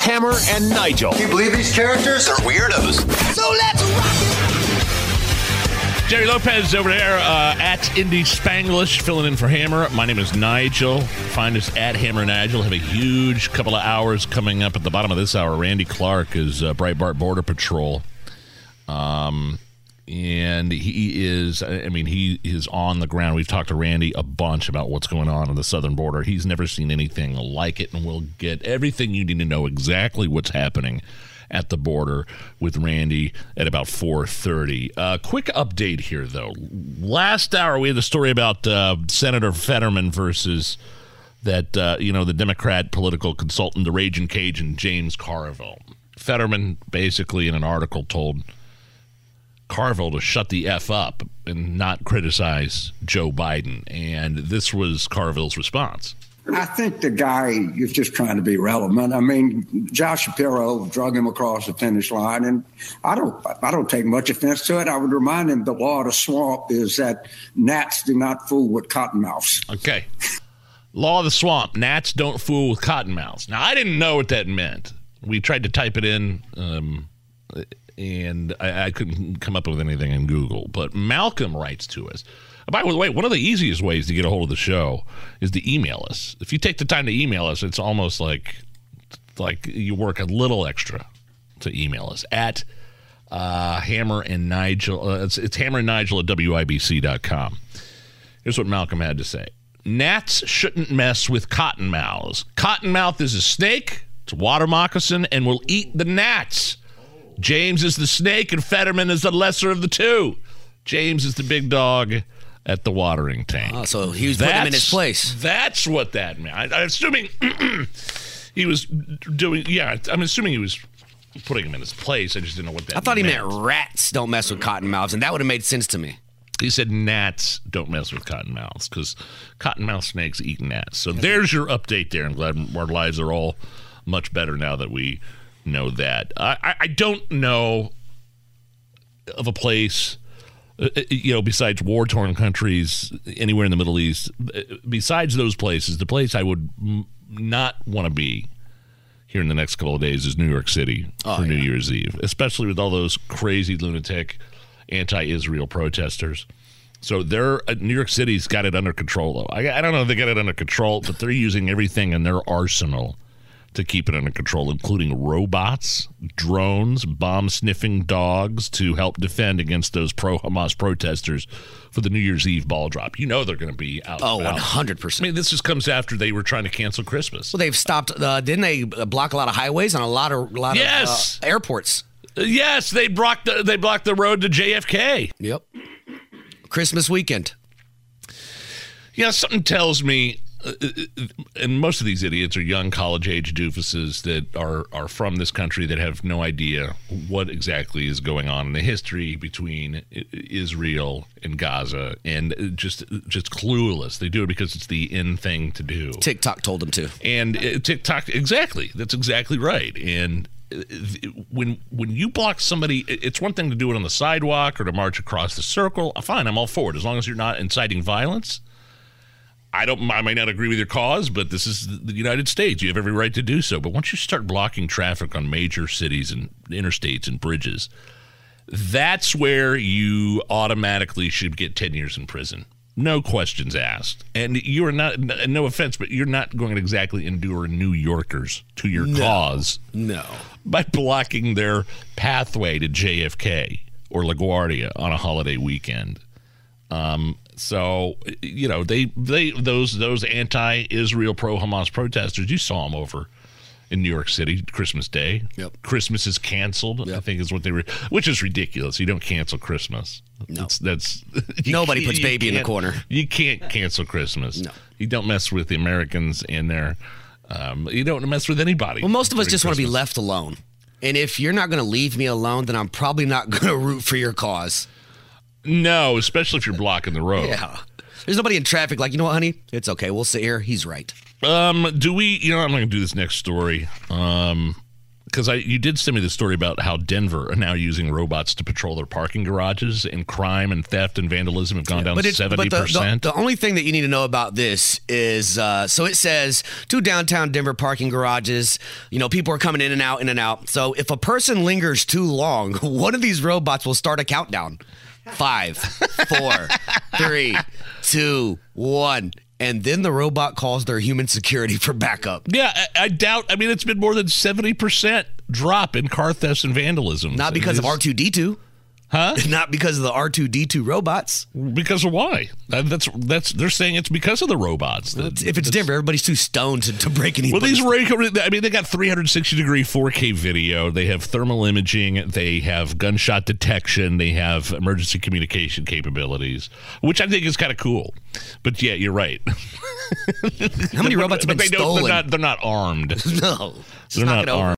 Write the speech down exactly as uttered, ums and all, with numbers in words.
Hammer and Nigel. Can you believe these characters are weirdos? So let's rock it! Jerry Lopez over there uh, at Indie Spanglish, filling in for Hammer. My name is Nigel. Find us at Hammer and Nigel. Have a huge couple of hours coming up at the bottom of this hour. Randy Clark is uh, Breitbart Border Patrol. Um... And he is, I mean, he is on the ground. We've talked to Randy a bunch about what's going on on the southern border. He's never seen anything like it, and we'll get everything you need to know exactly what's happening at the border with Randy at about four thirty. Uh, quick update here, though. Last hour, we had a story about uh, Senator Fetterman versus that, uh, you know, the Democrat political consultant, the Raging Cajun, James Carville. Fetterman basically in an article told Carville to shut the F up and not criticize Joe Biden. And this was Carville's response. I think the guy is just trying to be relevant. I mean, Josh Shapiro drug him across the finish line, and I don't I don't take much offense to it. I would remind him the law of the swamp is that gnats do not fool with cottonmouths. Okay. Law of the swamp, gnats don't fool with cottonmouths. Now, I didn't know what that meant. We tried to type it in. Um, And I, I couldn't come up with anything in Google. But Malcolm writes to us. By the way, one of the easiest ways to get a hold of the show is to email us. If you take the time to email us, it's almost like like you work a little extra to email us at uh, Hammer and Nigel. Uh, it's, it's Hammer and Nigel at W I B C dot com. Here's what Malcolm had to say. Gnats shouldn't mess with cottonmouths. Cottonmouth is a snake. It's a water moccasin and will eat the gnats. James is the snake, and Fetterman is the lesser of the two. James is the big dog at the watering tank. Oh, so he was that's, putting him in his place. That's what that meant. I, I'm assuming he was doing, yeah, I'm assuming he was putting him in his place. I just didn't know what that meant. I thought meant. he meant rats don't mess with cottonmouths, and that would have made sense to me. He said gnats don't mess with cottonmouths because cottonmouth snakes eat gnats. So there's your update there. I'm glad our lives are all much better now that we know that. I, I don't know of a place, you know, besides war-torn countries, anywhere in the Middle East, besides those places, the place I would not want to be here in the next couple of days is New York City oh, for yeah. New Year's Eve, especially with all those crazy lunatic anti-Israel protesters. So they're New York City's got it under control, though. I, I don't know if they got it under control, but they're using everything in their arsenal to keep it under control, including robots, drones, bomb-sniffing dogs to help defend against those pro-Hamas protesters for the New Year's Eve ball drop. You know they're going to be out. Oh, out. one hundred percent. I mean, this just comes after they were trying to cancel Christmas. Well, they've stopped. Uh, didn't they block a lot of highways and a lot of, a lot yes. of uh, airports? Yes, they blocked the, they blocked the road to J F K. Yep. Christmas weekend. Yeah, something tells me, and most of these idiots are young college-age doofuses that are, are from this country that have no idea what exactly is going on in the history between Israel and Gaza, and just just clueless. They do it because it's the in thing to do. TikTok told them to. And TikTok, exactly. That's exactly right. And when when you block somebody, it's one thing to do it on the sidewalk or to march across the circle. Fine, I'm all for it, as long as you're not inciting violence. I don't. I may not agree with your cause, but this is the United States. You have every right to do so. But once you start blocking traffic on major cities and interstates and bridges, that's where you automatically should get ten years in prison. No questions asked. And you are not, no offense, but you're not going to exactly endure New Yorkers to your no, cause. No. By blocking their pathway to J F K or LaGuardia on a holiday weekend. Um, so, you know, they, they, those, those anti-Israel pro-Hamas protesters, you saw them over in New York City, Christmas Day. Yep. Christmas is canceled, yep. I think is what they were, which is ridiculous. You don't cancel Christmas. No. It's, that's, Nobody puts baby in the corner. You can't cancel Christmas. No. You don't mess with the Americans and their Um, you don't mess with anybody. Well, most of us just want to be left alone. And if you're not going to leave me alone, then I'm probably not going to root for your cause. No, especially if you're blocking the road. Yeah. There's nobody in traffic like, you know what, honey? It's okay. We'll sit here. He's right. Um, do we, you know, I'm not going to do this next story. Um, because I, you did send me the story about how Denver are now using robots to patrol their parking garages, and crime and theft and vandalism have gone yeah, down seventy percent. But the, the, the only thing that you need to know about this is, uh, so it says, two downtown Denver parking garages, you know, people are coming in and out, in and out. So if a person lingers too long, one of these robots will start a countdown. Five, four, three, two, one. And then the robot calls their human security for backup. Yeah, I, I doubt. I mean, it's been more than seventy percent drop in car thefts and vandalism. Not because of R two D two. Huh? Not because of the R two D two robots. Because of why? That's that's they're saying it's because of the robots. Well, if it's Denver, everybody's too stoned to, to break any. Well, these radical, I mean, they got three sixty degree four K video. They have thermal imaging. They have gunshot detection. They have emergency communication capabilities, which I think is kind of cool. But yeah, you're right. How many robots have been but they stolen? They're not, they're not armed. No, they're not, not armed.